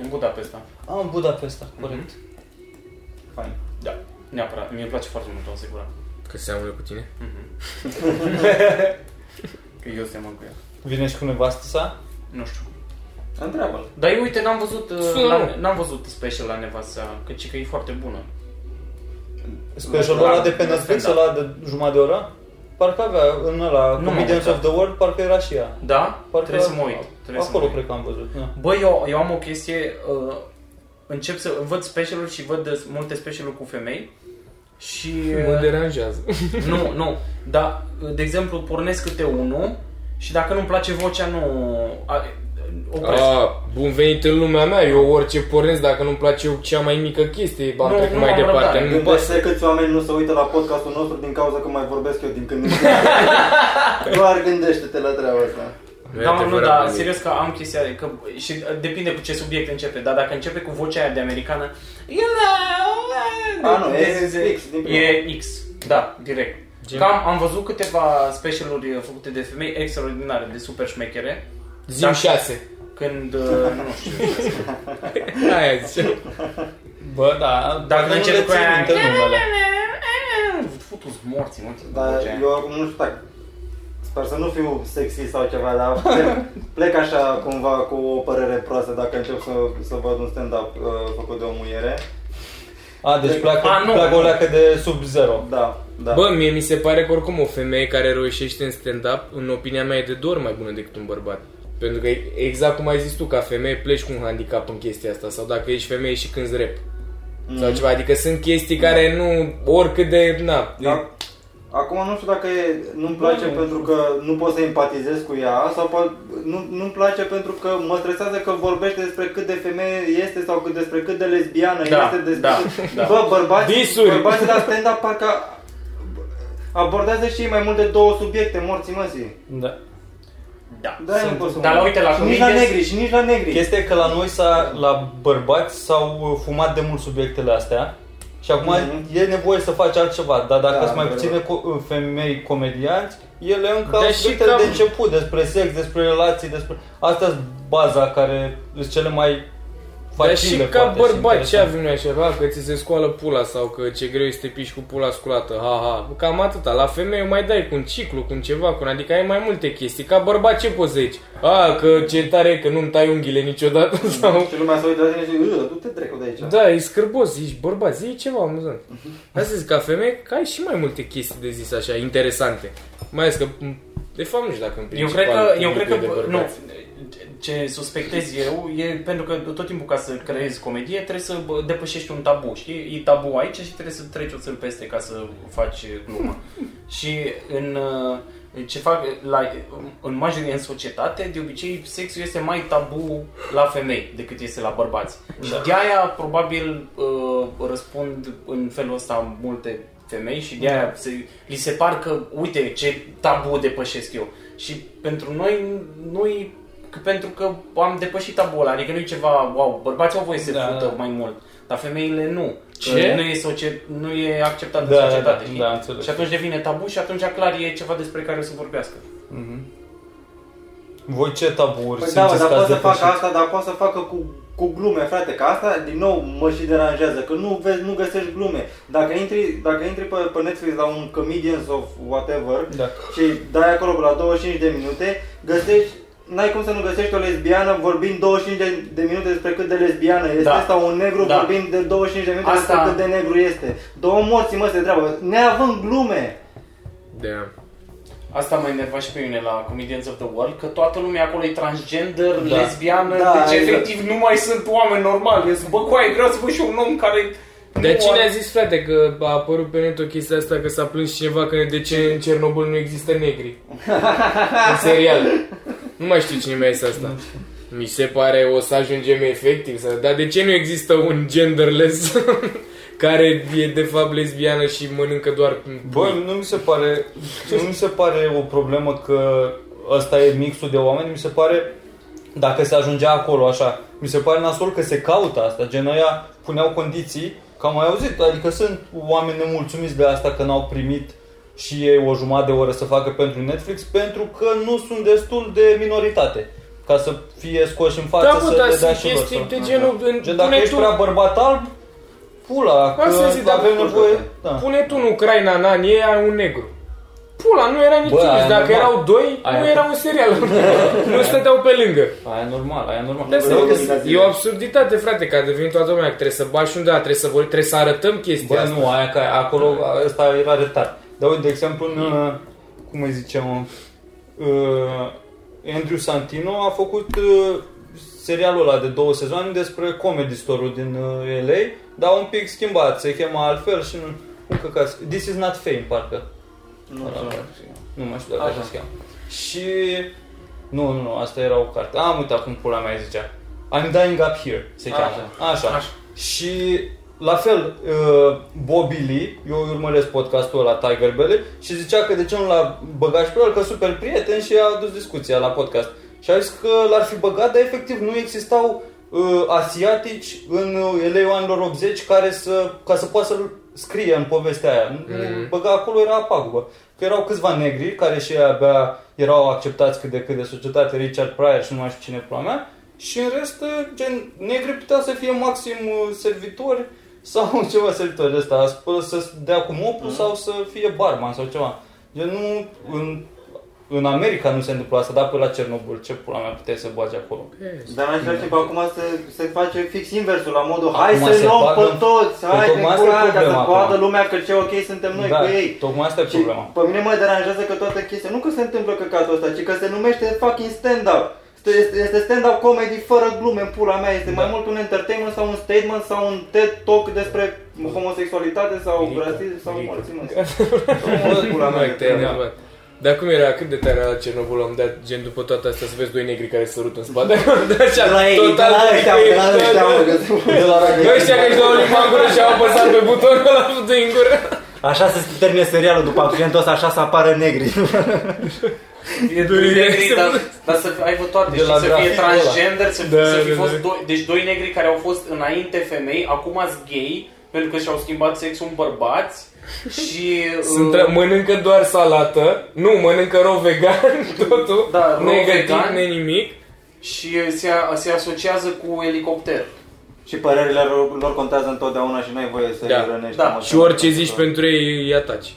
În Budapesta. Ah, în Budapesta, corect. Fain. Da, neapărat. Mie îmi place foarte mult Tom Segura. Că seamănă cu tine? Că eu seamăn cu el. Vine și cu nevastă sa? Nu știu. Întreabă-l. Dar eu, uite, n-am văzut, n-am văzut special la nevasta, căci că e foarte bună. Specialul ăla de pe Netflix, ăla de jumătate de oră? Parcă avea în ăla, Comedians of the World, parcă era și ea. Da? Parcă trebuie să mă uit. Acolo cred că am văzut. Bă, eu am o chestie, încep să văd specialuri și văd multe specialuri cu femei. Și... mă deranjează. Nu, nu. Dar, de exemplu, pornesc câte unul. Și dacă nu-mi place vocea, nu opresc. Bun venit în lumea mea, eu orice pornesc, dacă nu-mi place cea mai mică chestie, am trecut mai departe. Nu gândește câți oameni nu se uită la podcastul nostru din cauza că mai vorbesc eu din când în când. Doar gândește-te la treaba asta. Da, serios că am chestia, că, și depinde cu ce subiect începe, dar dacă începe cu vocea aia de americană, e X, da, direct. Cam, am văzut câteva specialuri făcute de femei extraordinare, de super șmechere. Zim 6. Când... nu știu. Aia zice. Bă, da. Dacă încep cu aia... Futu-ți morții, dar eu acum nu știu, sper să nu fiu sexy sau ceva, dar plec așa cumva cu o părere proastă dacă încep să văd un stand-up făcut de o muiere. A, deci placă o leacă de sub 0. Da, da. Bă, mie mi se pare că oricum o femeie care reușește în stand-up, în opinia mea, e de două ori mai bună decât un bărbat. Pentru că exact cum ai zis tu, ca femeie pleci cu un handicap în chestia asta. Sau dacă ești femeie și cânti rap sau ceva, adică sunt chestii care nu, oricât de, na da. Acum nu știu dacă nu-mi place pentru că nu pot să empatizez cu ea sau nu-mi place pentru că mă stresează că vorbește despre cât de femeie este sau despre cât de lesbiană este. Bă, bărbații la stand-up parcă abordează și ei mai mult de două subiecte, morții măsii. Da, dar uite la comedians... nici la negri. Chestia e că la noi, la bărbați, s-au fumat de mult subiectele astea. Și acum e nevoie să faci altceva, dar dacă sunt mai puține femei comedianți, ele încă au subiectele de început, despre sex, despre relații, despre... Astea sunt baza care sunt cele mai facile. Dar și ca bărbat ce avem noi așa, că ți se scoală pula sau că ce greu este să te piși cu pula sculată, ha. Cam atâta, la femeie mai dai cu un ciclu, cu un ceva, adică ai mai multe chestii. Ca bărbat ce poți să zici? Că ce tare, că nu-mi tai unghiile niciodată sau... Și lumea s-a uitat la tine și zice, du-te trecu de aici. Da, e scârbos, ești bărbat, zi ceva amuzant. Asta zic, ca femeie, că ai și mai multe chestii de zis așa, interesante. Mai ales că, de fapt, nu știu dacă în principal... Eu cred că ce suspectez eu e pentru că tot timpul ca să creezi comedie trebuie să depășești un tabu, știi? E tabu aici și trebuie să treci oțel peste ca să faci glumă. Și în ce fac în societate, de obicei sexul este mai tabu la femei decât este la bărbați. Și de aia probabil răspund în felul ăsta multe femei și de aia li se par că uite ce tabu depășesc eu. Și pentru noi, nu-i pentru că am depășit tabul ăla, adică nu-i ceva, wow, bărbații au voie să fută mai mult, dar femeile nu. Ce? Nu e acceptat în societate. Da, și atunci devine tabu și atunci clar e ceva despre care o să vorbească. Mm-hmm. Voi ce taburi simțiți că ați depășit? Dar poate să facă asta, dar poate să facă cu glume, frate, că asta din nou mă și deranjează, că nu vezi, nu găsești glume. Dacă intri pe Netflix la un Comedians of whatever, da, și dai acolo la 25 de minute, găsești, n-ai cum să nu găsești o lesbiană vorbind 25 de minute despre cât de lesbiană este, da, sau un negru, da, vorbind de 25 de minute asta... despre cât de negru este. Două morții, mă, se treabă, neavând glume. Damn. Asta m-a enervat și pe mine la Comedians of the World, că toată lumea acolo e transgender, da, lesbiană, da, deci efectiv nu mai sunt oameni normali. Bă, coaie, vreau să văd și un om care... Dar cine a zis, frate, că a apărut pe net o chestia asta, că s-a plâns cineva că de ce în Cernobâl nu există negri? În serial. Nu mai știu cine mi-a zis asta. Mi se pare, o să ajungem efectiv, dar de ce nu există un genderless care e de fapt lesbiană și mănâncă doar... Bă, nu mi se pare o problemă că ăsta e mixul de oameni, mi se pare, dacă se ajungea acolo așa, mi se pare nasol că se caută asta, gen aia puneau condiții, că am mai auzit, adică sunt oameni nemulțumiți de asta că n-au primit și ei o jumătate de oră să facă pentru Netflix, pentru că nu sunt destul de minoritate. Ca să fie scoși în față, da, să le dea și lor. Gen, dacă ești prea bărbat alb, pula, că avem nevoie... Da. Pune tu în Ucraina, în anii ăia, un negru. Pula, nu era niciunul. Dacă erau doi, aia nu era un serial. Nu stăteau pe lângă. Aia normal. E o absurditate, frate, că a devenit toată lumea. Trebuie să bași undeva, trebuie să arătăm chestia asta. Bă, nu, aia că acolo, ăsta era retar. Dar uite, de exemplu, cum îi ziceam, Andrew Santino a făcut serialul ăla de 2 sezoane despre Comedy Store-ul din LA, dar un pic schimbat, se chema altfel și nu căcați. This is not fame, parcă. Nu mai știu dacă așa se cheamă. Și... Nu, asta era o carte. Am uitat cum pula mea zicea. I'm Dying Up Here, se cheamă. Așa. Și... La fel, Bobby Lee, eu urmăresc podcastul ăla Tiger Belly și zicea că de ce nu l-a băgat și pe el, că super prieten și a adus discuția la podcast. Și a zis că l-ar fi băgat, dar efectiv nu existau asiatici în LA-ul anilor 80 care ca să poată să-l scrie în povestea aia. Băga acolo era pagubă. Că erau câțiva negri care și abia erau acceptați cât de cât de societate, Richard Pryor și nu mai știu cine pula mea. Și în rest, gen, negri putea să fie maxim servitori sau ceva servitor de ăsta, să dea cu mopul sau să fie barman sau ceva. Gen, nu, în America nu se întâmplă asta, dar pe la Cernobâl, ce pula mea puteai să bagi acolo? Dar în același timp, acum se face fix inversul, la modul, hai să-i luăm pe toți, hai de curaj, ca să coadă lumea că ce ok suntem noi cu ei. Tocmai asta e problema. Pe mine mă deranjează că toată chestia, nu că se întâmplă căcatul ăsta, ci că se numește fucking stand-up. Este stand-up comedy fără glume, în pula mea, este mai mult un entertainment sau un statement sau un TED Talk despre homosexualitate sau rasism sau mulțime. Dar cum era, cât de tare la Cernobâl, am dat gen după toată asta să vezi doi negri care se sărută în spate. De la ăștia că își dau limba în gură și au apăsat pe butonul ăla în gură. Așa se termine serialul, după accidentul ăsta, așa se apară negri. E doi negri, dar să ai văd toate, să fie transgender, să fi fost doi negri care au fost înainte femei, acum sunt gay, pentru că și-au schimbat sexul în bărbați și... mănâncă doar salată, nu, mănâncă rău vegan, totul, da, negativ, nimic. Și se asociază cu elicopter. Și părerile lor contează întotdeauna și n-ai voie să-i rănești. Da. Și orice zici pentru ei, îi ataci.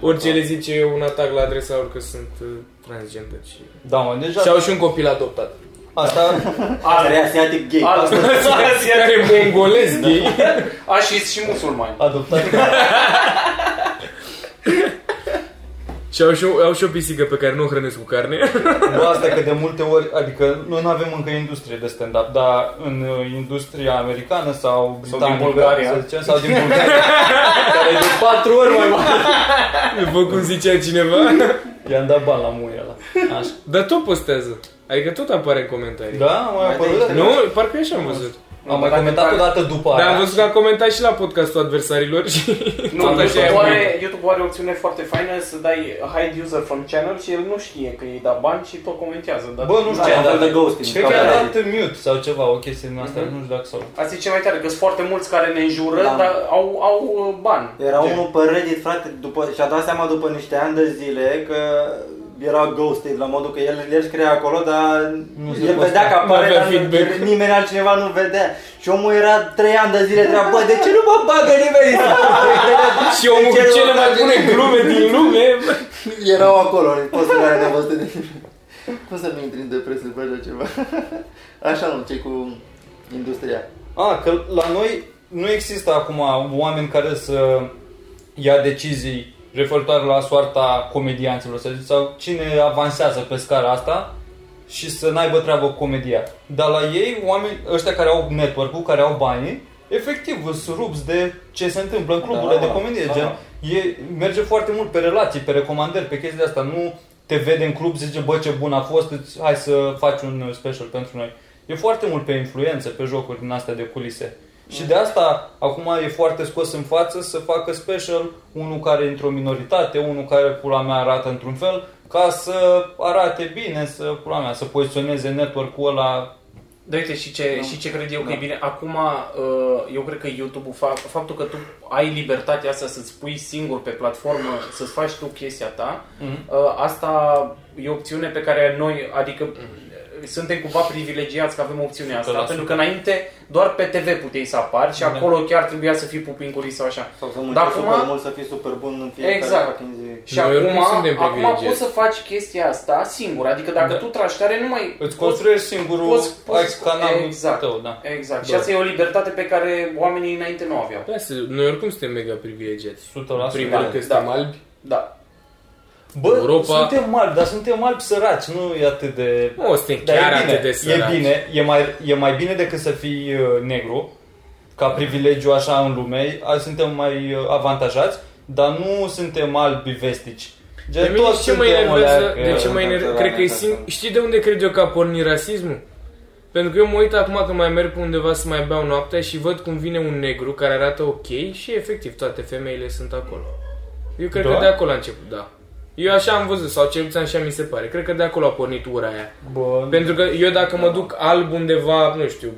Orice le zice un atac la adresa lor că sunt transgender și... Da, mă, deja... Și au și un copil adoptat. Asta... Asta e asiatic gay. Care e mongolez gay. Și musulmani. Adoptat. Și au și o pisică pe care nu o hrănesc cu carne. Bă, asta că de multe ori, adică noi nu avem încă industrie de stand-up, dar în industria americană sau din Bulgaria, să zicem, sau din Bulgaria, care e de 4 ori mai mult. După cum zicea cineva, i-am dat bani la muie ăla. Așa. Dar tot postează. Adică tot apare în comentarii. Da, mai apărut. Nu, parcă e așa am văzut. Am mai comentat o dată după aia. Dar am văzut că am comentat și la podcastul adversarilor și nu, YouTube are o opțiune foarte faină să dai hide user from channel și el nu știe că ei da bani și tot comentează. Bă, nu știu, dar de ghosting. Cred că a dat mute sau ceva, o chestie din asta, nu știu dacă sau. Asta e cel mai tare, că sunt foarte mulți care ne înjură, dar au bani. Era unul pe Reddit, frate, și-a dat seama după niște ani de zile că era ghosted, la modul că el scria acolo, dar el vedea că apare, dar nimeni altcineva nu vedea. Și omul era 3 ani de zile, treaba, bă, de ce nu mă bagă nimeni? Și omul cu cele mai bune glume din lume erau acolo, poți să le-ai nevăzut de nimeni. Cum să nu intri în depresie, bă, de ceva? Așa nu, cei cu industria. Ah, că la noi nu există acum oameni care să ia decizii referitoare la soarta comedianților, să zic, sau cine avansează pe scara asta și să n-aibă treabă cu comedia. Dar la ei, oameni ăștia care au network-ul, care au banii, efectiv îți rupți de ce se întâmplă în cluburile de comedie. Da. Gen, merge foarte mult pe relații, pe recomandări, pe chestia asta. Nu te vede în club, zice, bă, ce bun a fost, hai să faci un special pentru noi. E foarte mult pe influență, pe jocuri din astea de culise. Și de asta acum e foarte scos în față să facă special unul care e într-o minoritate, unul care pula mea arată într-un fel, ca să arate bine, să pula mea, să poziționeze network-ul ăla. Da, uite, și ce cred eu că e bine. Acum eu cred că YouTube-ul, faptul că tu ai libertatea asta să-ți pui singur pe platformă, să-ți faci tu chestia ta, asta e o opțiune pe care noi, adică suntem cumva privilegiați că avem opțiunea asta, pentru că înainte doar pe TV puteai să apari și acolo chiar trebuia să fii pupi în culis sau așa. Sau să muncești super mult, să fii super bun în fiecare. Exact. Și acum poți să faci chestia asta singur, adică dacă tu tragi tare, nu mai... Îți construiești singurul canalul tău, da. Exact. Și asta e o libertate pe care oamenii înainte nu aveau. Noi oricum suntem mega privilegiați. 100%. Primul că suntem albi. Da. Bă, Europa... suntem albi, dar suntem albi săraci, nu e atât de... Nu, suntem chiar atât de săraci. E mai bine decât să fii negru, ca privilegiu așa în lume, suntem mai avantajați, dar nu suntem albi vestici. De ce mă enervează? Cred că știi de unde cred eu că a pornit rasismul? Pentru că eu mă uit acum că mai merg pe undeva să mai beau noaptea și văd cum vine un negru care arată ok și efectiv toate femeile sunt acolo. Eu cred că de acolo a început, da. Eu așa am văzut, sau cel puțin așa mi se pare. Cred că de acolo a pornit ura aia. Bun. Pentru că eu dacă mă duc alb undeva, nu știu,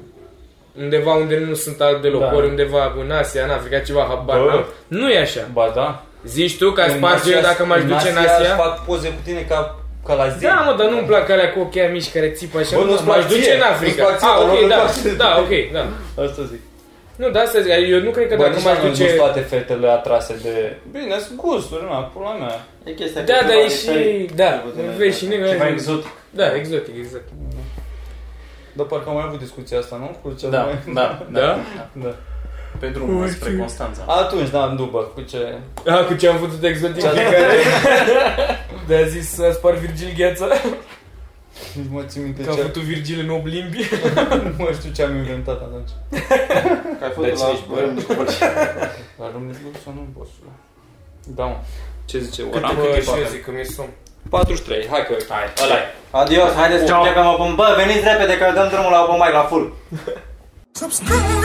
undeva unde nu sunt alb deloc, ori undeva în Asia, în Africa, ceva, habar, nu e așa. Ba da. Zici tu că spargi eu dacă m-aș duce în Asia? Fac poze cu tine ca la zi. Da, mă, dar nu-mi plac alea cu ochii mici care țipă așa. Bă, nu-ți m-aș duce în Africa. Ok, da. Asta zic. Nu, da, să zic, eu nu cred că dacă m-aș duce... Bă, toate fetele atrase de... Bine, sunt gusturi, na, pula mea. E chestia da, dar e și... Da, vezi și negru. Și mai exotic. Da, exotic, exact. Dar parcă am mai avut discuția asta, nu? Cu ce da. Pe drumul spre Constanța. Atunci, da, în după, cu ce... Ah, cu ce am văzut exotic de care... De-a zis să spar Virgil Gheața. Nici mă țin minte că a făcut Virgil în 8 limbi. Nu mai știu ce am inventat atunci. Că ai făcut la Râmnicu. La Râmnicu sau nu, bossule? Da, mă. Ce zice? Cât e și eu zic că mi-e somn? 43, hai că... Hai. Ăla-i. Adios, haideți să începem open. Bă, veniți repede că dăm drumul la open mic, la full. Subscribe!